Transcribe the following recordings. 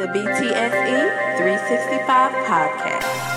The BTSE 365 Podcast.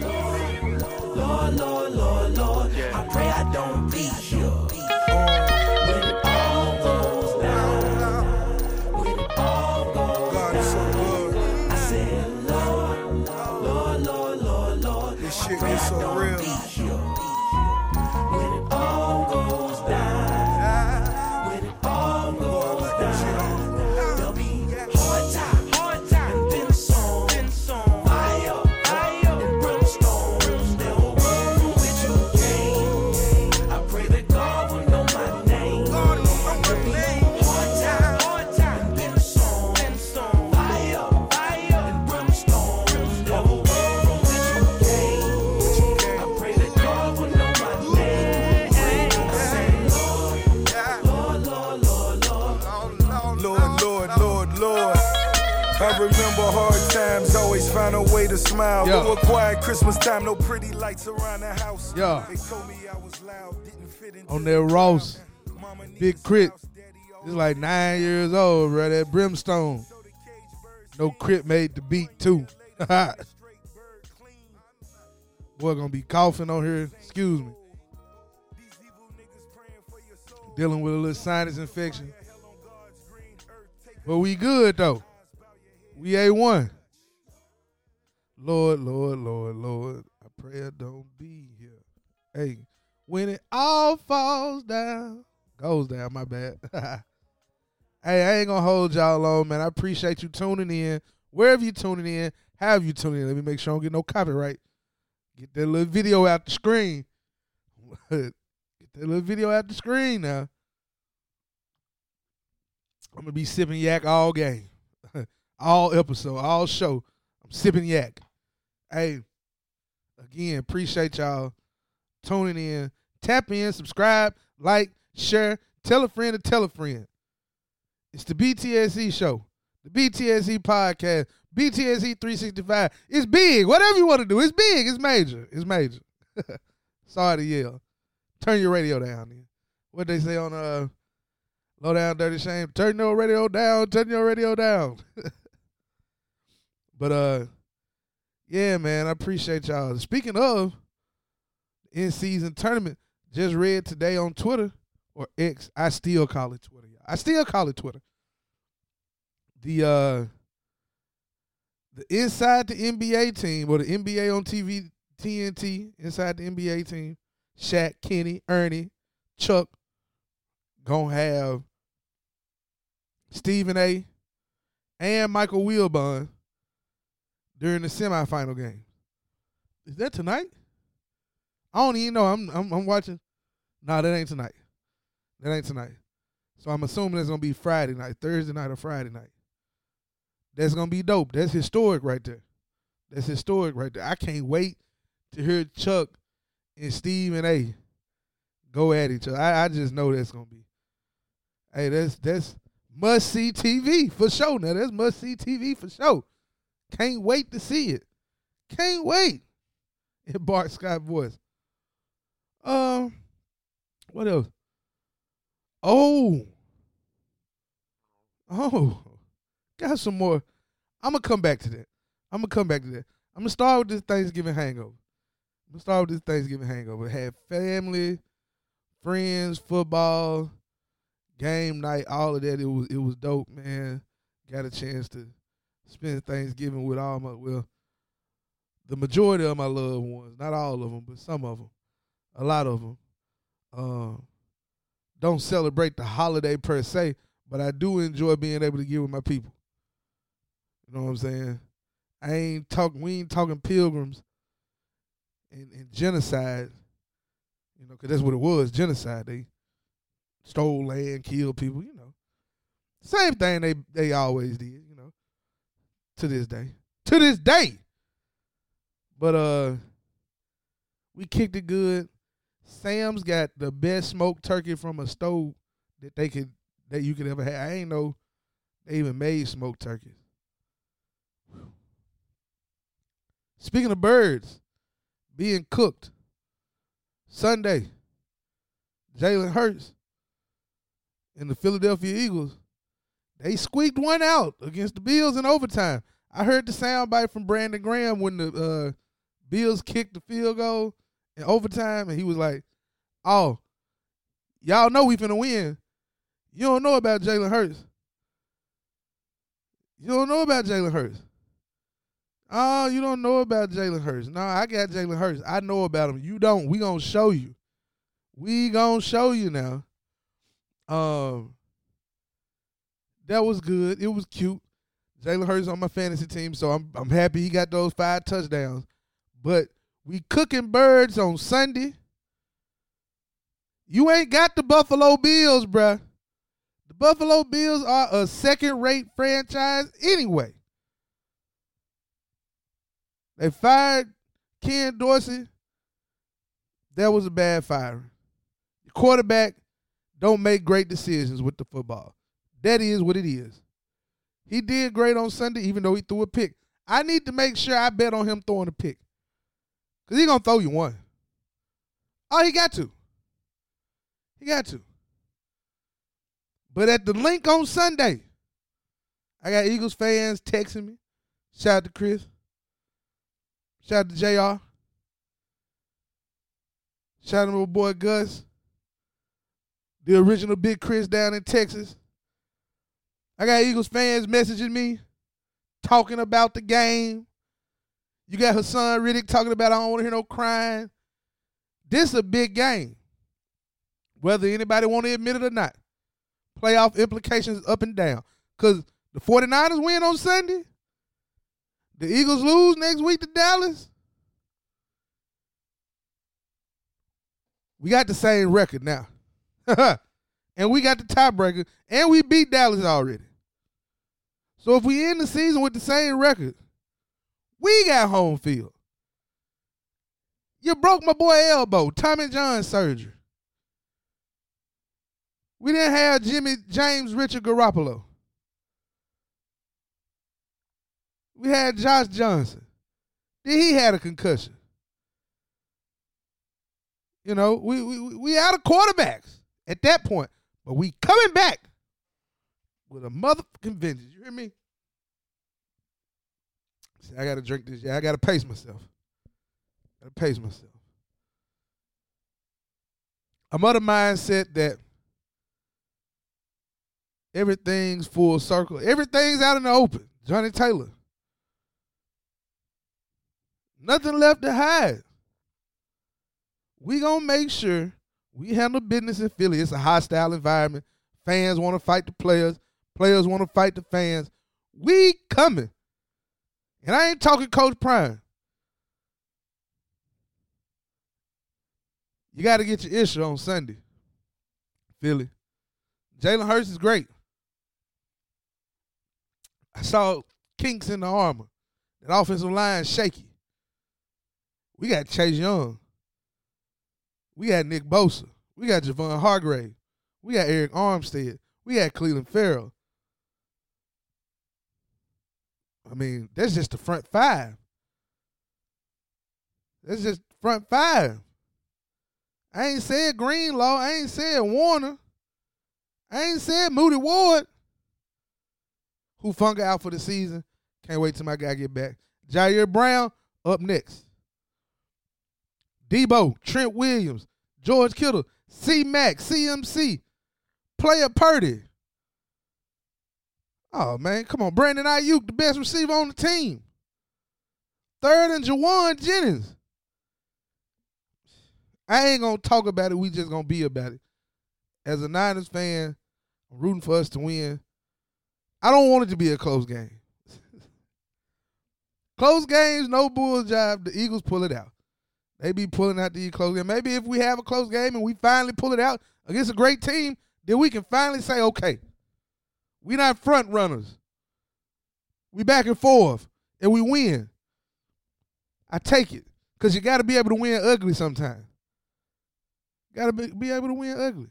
Lord, Lord, Lord, Lord, I pray I don't be here. When it all goes down, when it all goes down, I said, Lord, Lord, Lord, Lord, Lord, this shit is so real. Find a way to smile. Yo. Christmas time, no pretty lights around the house. Yo. They told me I was loud, didn't fit in. On that Ross, Big Crit. He's like 9 years old, bro. That Brimstone. No Crit made the beat too. Boy, gonna be coughing on here. Excuse me. Dealing with a little sinus infection. But we good though. We A1. Lord, Lord, Lord, Lord, I pray I don't be here. Hey, when it all falls down, goes down, my bad. Hey, I ain't going to hold y'all long, man. I appreciate you tuning in. Wherever you tuning in, however you tuning in. Let me make sure I don't get no copyright. Get that little video out the screen. Get that little video out the screen now. I'm going to be sipping yak all game. All episode, all show. I'm sipping yak. Hey, again, appreciate y'all tuning in. Tap in, subscribe, like, share, tell a friend to tell a friend. It's the BTSE show, the BTSE podcast, BTSE 365. It's big. Whatever you want to do, it's big. It's major. It's major. Sorry to yell. Turn your radio down. Then. What they say on Low Down Dirty Shame? Turn your radio down. Turn your radio down. But yeah, man, I appreciate y'all. Speaking of in-season tournament, just read today on Twitter, or X, I still call it Twitter. I still call it Twitter. The Inside the NBA team, or the NBA on TV, TNT, Inside the NBA team, Shaq, Kenny, Ernie, Chuck, gonna have Stephen A. and Michael Wilbon during the semifinal game. Is that tonight? I don't even know. I'm watching. No, that ain't tonight. That ain't tonight. So I'm assuming it's going to be Friday night, Thursday night or Friday night. That's going to be dope. That's historic right there. That's historic right there. I can't wait to hear Chuck and Steve and A go at each other. I just know that's going to be. Hey, that's must-see TV for sure. Now, that's must-see TV for sure. Can't wait to see it. Can't wait. In Bart Scott's voice. What else? Oh. Got some more. I'm going to come back to that. I'm going to start with this Thanksgiving hangover. I had family, friends, football, game night, all of that. It was dope, man. Got a chance to spend Thanksgiving with all my, well, the majority of my loved ones. Not all of them, but some of them. A lot of them. Don't celebrate the holiday per se, but I do enjoy being able to get with my people. You know what I'm saying? We ain't talking pilgrims and genocide, you know, because that's what it was, genocide. They stole land, killed people, you know. Same thing they always did. To this day. But we kicked it good. Sam's got the best smoked turkey from a stove that you could ever have. I ain't know they even made smoked turkeys. Speaking of birds being cooked, Sunday, Jalen Hurts and the Philadelphia Eagles, They squeaked one out against the Bills in overtime. I heard the soundbite from Brandon Graham when the Bills kicked the field goal in overtime, and he was like, "Oh, y'all know we finna win. You don't know about Jalen Hurts. You don't know about Jalen Hurts. Oh, you don't know about Jalen Hurts. No, I got Jalen Hurts. I know about him. You don't. We gonna show you. We gonna show you now." That was good. It was cute. Jalen Hurts on my fantasy team, so I'm happy he got those 5 touchdowns. But we cooking birds on Sunday. You ain't got the Buffalo Bills, bruh. The Buffalo Bills are a second-rate franchise anyway. They fired Ken Dorsey. That was a bad firing. The quarterback don't make great decisions with the football. That is what it is. He did great on Sunday, even though he threw a pick. I need to make sure I bet on him throwing a pick, because he's going to throw you one. Oh, he got to. He got to. But at the link on Sunday, I got Eagles fans texting me. Shout out to Chris. Shout out to JR. Shout out to my boy Gus, the original Big Chris down in Texas. I got Eagles fans messaging me, talking about the game. You got Hassan Riddick talking about, "I don't want to hear no crying." This is a big game, whether anybody want to admit it or not. Playoff implications up and down. Because the 49ers win on Sunday, the Eagles lose next week to Dallas. We got the same record now. And we got the tiebreaker, and we beat Dallas already. So if we end the season with the same record, we got home field. You broke my boy elbow, Tommy John surgery. We didn't have Richard Garoppolo. We had Josh Johnson. Then he had a concussion. You know, we out of quarterbacks at that point. But we coming back with a motherfucking vengeance. You hear me? See, I got to drink this. Yeah, I got to pace myself. I'm of the mindset that everything's full circle. Everything's out in the open. Johnny Taylor. Nothing left to hide. We going to make sure we handle business in Philly. It's a hostile environment. Fans want to fight the players. Players want to fight the fans. We coming. And I ain't talking Coach Prime. You got to get your issue on Sunday, Philly. Jalen Hurts is great. I saw kinks in the armor. That offensive line shaky. We got Chase Young. We got Nick Bosa. We got Javon Hargrave. We got Eric Armstead. We got Cleveland Farrell. I mean, that's just the front five. That's just front five. I ain't said Greenlaw. I ain't said Warner. I ain't said Moody Ward, who funk out for the season. Can't wait till my guy get back. Jair Brown up next. Debo, Trent Williams, George Kittle, C-Mac, CMC, Player Purdy. Oh, man, come on. Brandon Aiyuk, the best receiver on the team. Third and Jawan Jennings. I ain't going to talk about it. We just going to be about it. As a Niners fan, I'm rooting for us to win. I don't want it to be a close game. Close games, no Bulls job. The Eagles pull it out. They be pulling out the close game. Maybe if we have a close game and we finally pull it out against a great team, then we can finally say, okay, we're not front runners. We back and forth, and we win. I take it, because you got to be able to win ugly sometimes. Got to be able to win ugly.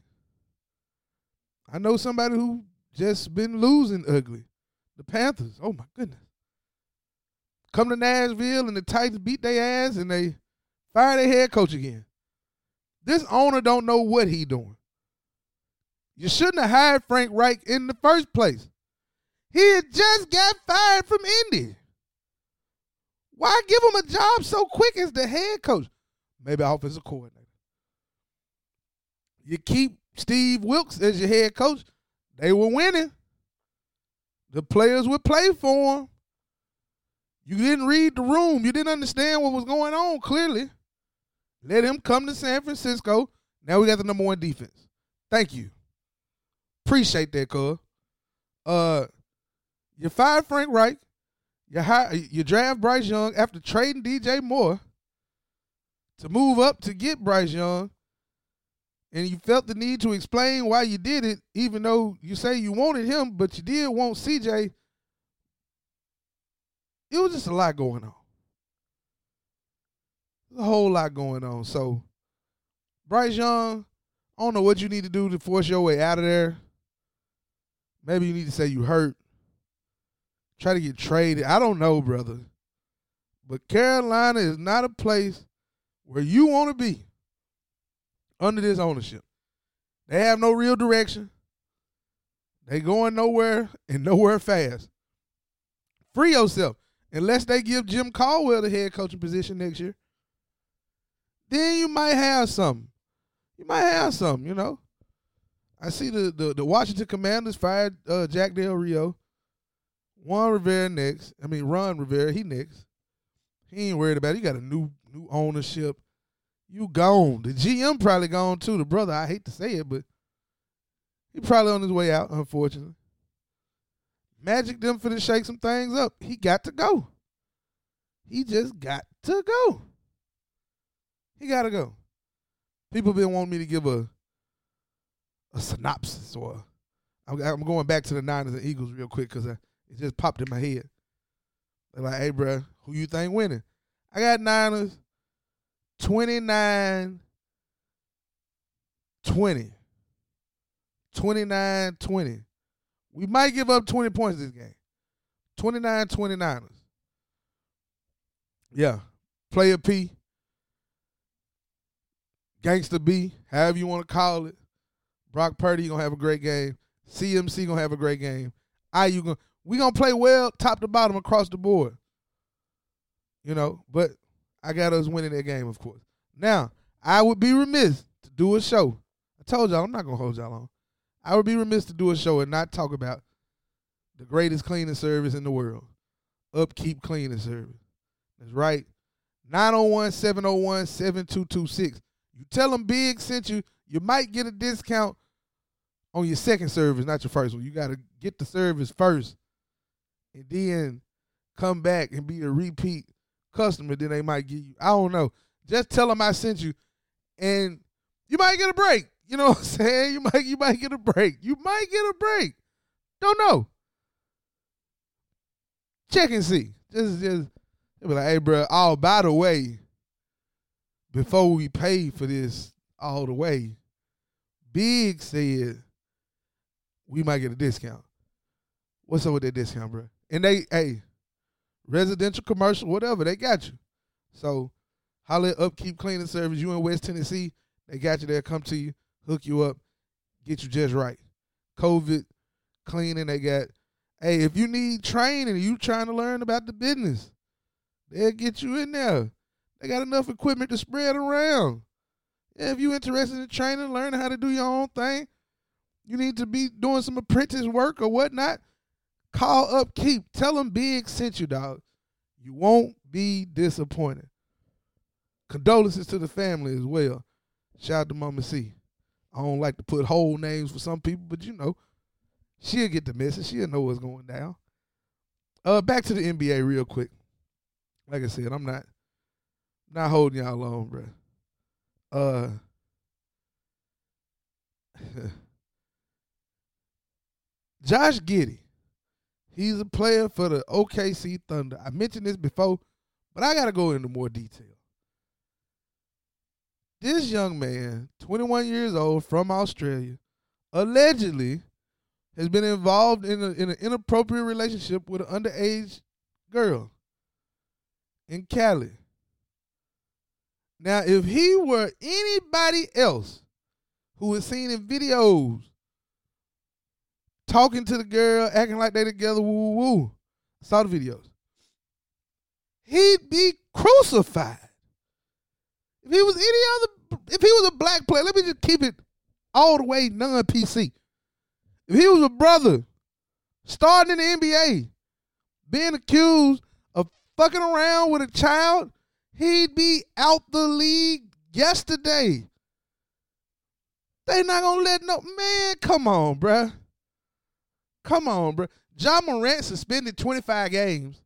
I know somebody who just been losing ugly. The Panthers, oh, my goodness. Come to Nashville, and the Titans beat their ass, and they – fire their head coach again. This owner don't know what he doing. You shouldn't have hired Frank Reich in the first place. He had just got fired from Indy. Why give him a job so quick as the head coach? Maybe offensive coordinator. You keep Steve Wilks as your head coach. They were winning. The players would play for him. You didn't read the room. You didn't understand what was going on, clearly. Let him come to San Francisco. Now we got the number one defense. Thank you. Appreciate that, cuz. You fired Frank Reich. You draft Bryce Young after trading DJ Moore to move up to get Bryce Young. And you felt the need to explain why you did it, even though you say you wanted him, but you did want CJ. It was just a lot going on. There's a whole lot going on. So, Bryce Young, I don't know what you need to do to force your way out of there. Maybe you need to say you hurt. Try to get traded. I don't know, brother. But Carolina is not a place where you want to be under this ownership. They have no real direction. They going nowhere and nowhere fast. Free yourself. Unless they give Jim Caldwell the head coaching position next year, then you might have something. You might have something, you know. I see the Washington Commanders fired Jack Del Rio. Juan Rivera next. I mean, Ron Rivera, he next. He ain't worried about it. You got a new ownership. You gone. The GM probably gone too. The brother, I hate to say it, but he probably on his way out, unfortunately. Magic them for to shake some things up. He got to go. He just got to go. He got to go. People been wanting me to give a synopsis, or I'm going back to the Niners and Eagles real quick because it just popped in my head. They're like, hey, bro, who you think winning? I got Niners 29-20. 29-20. We might give up 20 points this game. 29-29ers. Yeah. Player P. Gangster B. However you want to call it. Brock Purdy going to have a great game. CMC going to have a great game. We going to play well top to bottom across the board. You know, but I got us winning that game, of course. Now, I would be remiss to do a show. I told y'all, I'm not going to hold y'all long. I would be remiss to do a show and not talk about the greatest cleaning service in the world, Upkeep Cleaning Service. That's right. 901-701-7226. You tell them Big sent you, you might get a discount on your second service, not your first one. You got to get the service first and then come back and be a repeat customer. Then they might give you, I don't know. Just tell them I sent you and you might get a break. You know what I'm saying? You might get a break. You might get a break. Don't know. Check and see. Just they'll be like, hey, bro, oh, by the way, before we pay for this all the way, Big said we might get a discount. What's up with that discount, bro? And they, hey, residential, commercial, whatever, they got you. So holler at Upkeep Cleaning Service. You in West Tennessee, they got you there. Come to you. Hook you up, get you just right. COVID, cleaning, they got, hey, if you need training, you trying to learn about the business, they'll get you in there. They got enough equipment to spread around. Yeah, if you interested in training, learning how to do your own thing, you need to be doing some apprentice work or whatnot, call Upkeep. Tell them Big sent you, dog. You won't be disappointed. Condolences to the family as well. Shout out to Mama C. I don't like to put whole names for some people, but you know, she'll get the message. She'll know what's going down. Back to the NBA real quick. Like I said, I'm not holding y'all long, bro. Josh Giddey, he's a player for the OKC Thunder. I mentioned this before, but I got to go into more detail. This young man, 21 years old, from Australia, allegedly has been involved in an inappropriate relationship with an underage girl in Cali. Now, if he were anybody else who was seen in videos talking to the girl, acting like they together, woo, woo, woo. I saw the videos. He'd be crucified. If he was any other, if he was a black player, let me just keep it all the way non-PC. If he was a brother, starting in the NBA, being accused of fucking around with a child, he'd be out the league yesterday. They not going to let no, man, come on, bruh. Come on, bruh. John Morant suspended 25 games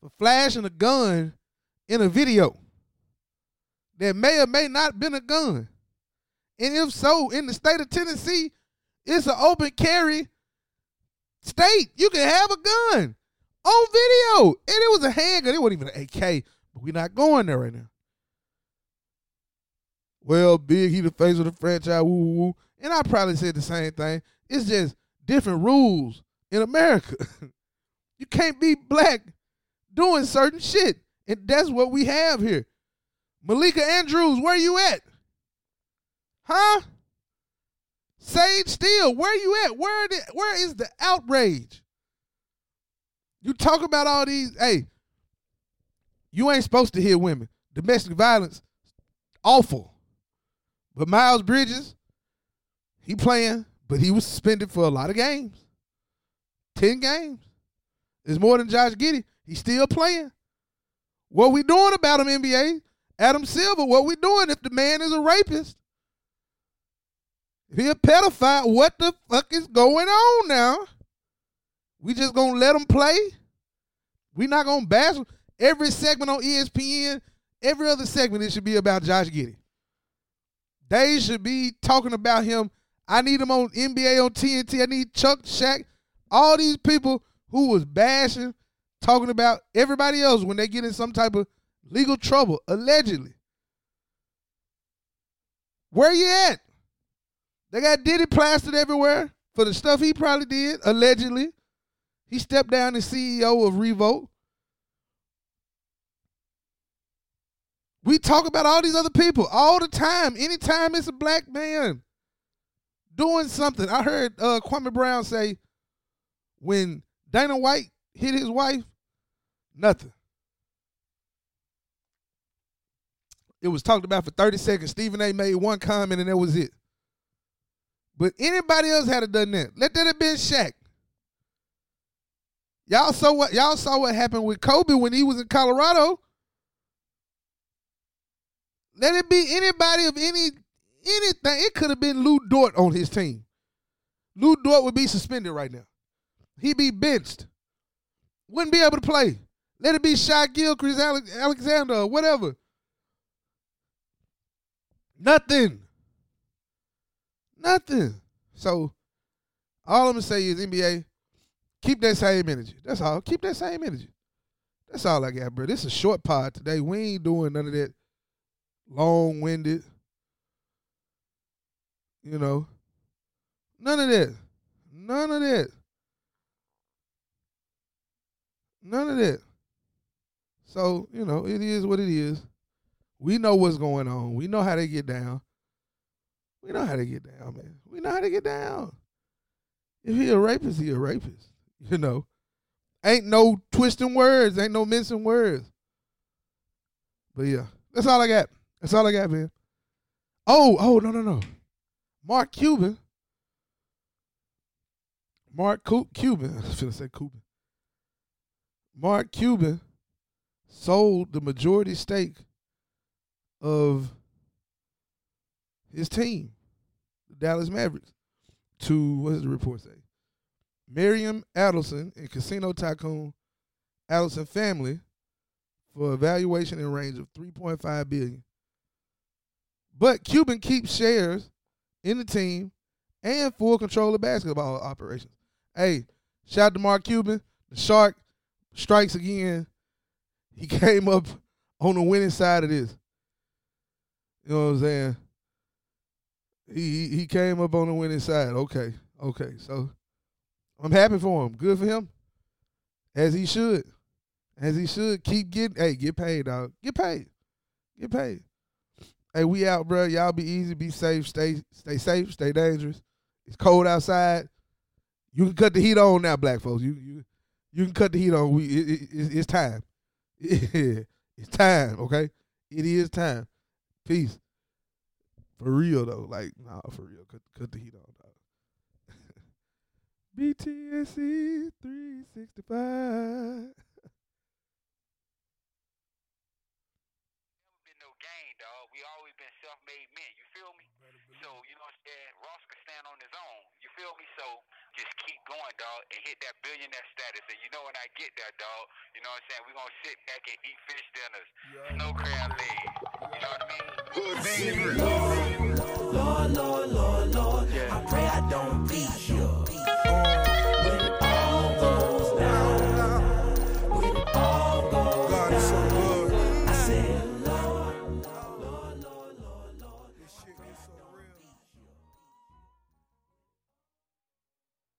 for flashing a gun in a video that may or may not been a gun. And if so, in the state of Tennessee, it's an open carry state. You can have a gun on video. And it was a handgun. It wasn't even an AK, but we're not going there right now. Well, Big, he the face of the franchise, woo, woo, woo. And I probably said the same thing. It's just different rules in America. You can't be black doing certain shit. And that's what we have here. Malika Andrews, where you at? Huh? Sage Steele, where you at? Where is the outrage? You talk about all these, hey, you ain't supposed to hit women. Domestic violence, awful. But Miles Bridges, he playing, but he was suspended for a lot of games. 10 games. It's more than Josh Giddey. He's still playing. What we doing about him, NBA? Adam Silver, what we doing if the man is a rapist? If he a pedophile, what the fuck is going on now? We just going to let him play? We not going to bash him? Every segment on ESPN, every other segment, it should be about Josh Giddey. They should be talking about him. I need him on NBA, on TNT. I need Chuck, Shaq, all these people who was bashing, talking about everybody else when they get in some type of legal trouble, allegedly. Where you at? They got Diddy plastered everywhere for the stuff he probably did, allegedly. He stepped down as CEO of Revolt. We talk about all these other people all the time. Anytime it's a black man doing something. I heard Kwame Brown say when Dana White hit his wife, nothing. It was talked about for 30 seconds. Stephen A. made one comment and that was it. But anybody else had done that. Let that have been Shaq. Y'all saw what happened with Kobe when he was in Colorado. Let it be anybody of anything. It could have been Lou Dort on his team. Lou Dort would be suspended right now. He'd be benched. Wouldn't be able to play. Let it be Shaq Gill, Chris Alexander, whatever. Nothing. So all I'm going to say is, NBA, keep that same energy. That's all. Keep that same energy. That's all I got, bro. This is a short pod today. We ain't doing none of that long-winded, you know. None of that. So, you know, it is what it is. We know what's going on. We know how they get down. We know how to get down. If he a rapist, you know. Ain't no twisting words. Ain't no mincing words. But, yeah, that's all I got. Man. No. Mark Cuban. Mark Cuban. I was going to say Cuban. Mark Cuban sold the majority stake of his team, the Dallas Mavericks, to, what does the report say? Miriam Adelson and casino tycoon Adelson family for a valuation in a range of $3.5 billion. But Cuban keeps shares in the team and full control of basketball operations. Hey, shout out to Mark Cuban. The shark strikes again. He came up on the winning side of this. You know what I'm saying? He came up on the winning side. Okay. So I'm happy for him. Good for him. As he should. Get paid, dog. Get paid. Hey, we out, bro. Y'all be easy. Be safe. Stay safe. Stay dangerous. It's cold outside. You can cut the heat on now, black folks. You can cut the heat on. It's time. It's time, okay? It is time. Peace. For real, though. Like, nah, for real. Cut the heat on, dog. BTSE 365. We always been self-made men, you feel me? So, you know what I'm saying? Ross can stand on his own, you feel me? So, just keep going, dog, and hit that billionaire status. And you know when I get there, dog, you know what I'm saying? We're going to sit back and eat fish dinners, snow crab legs, you know what I mean? Lord, Lord, Lord, Lord.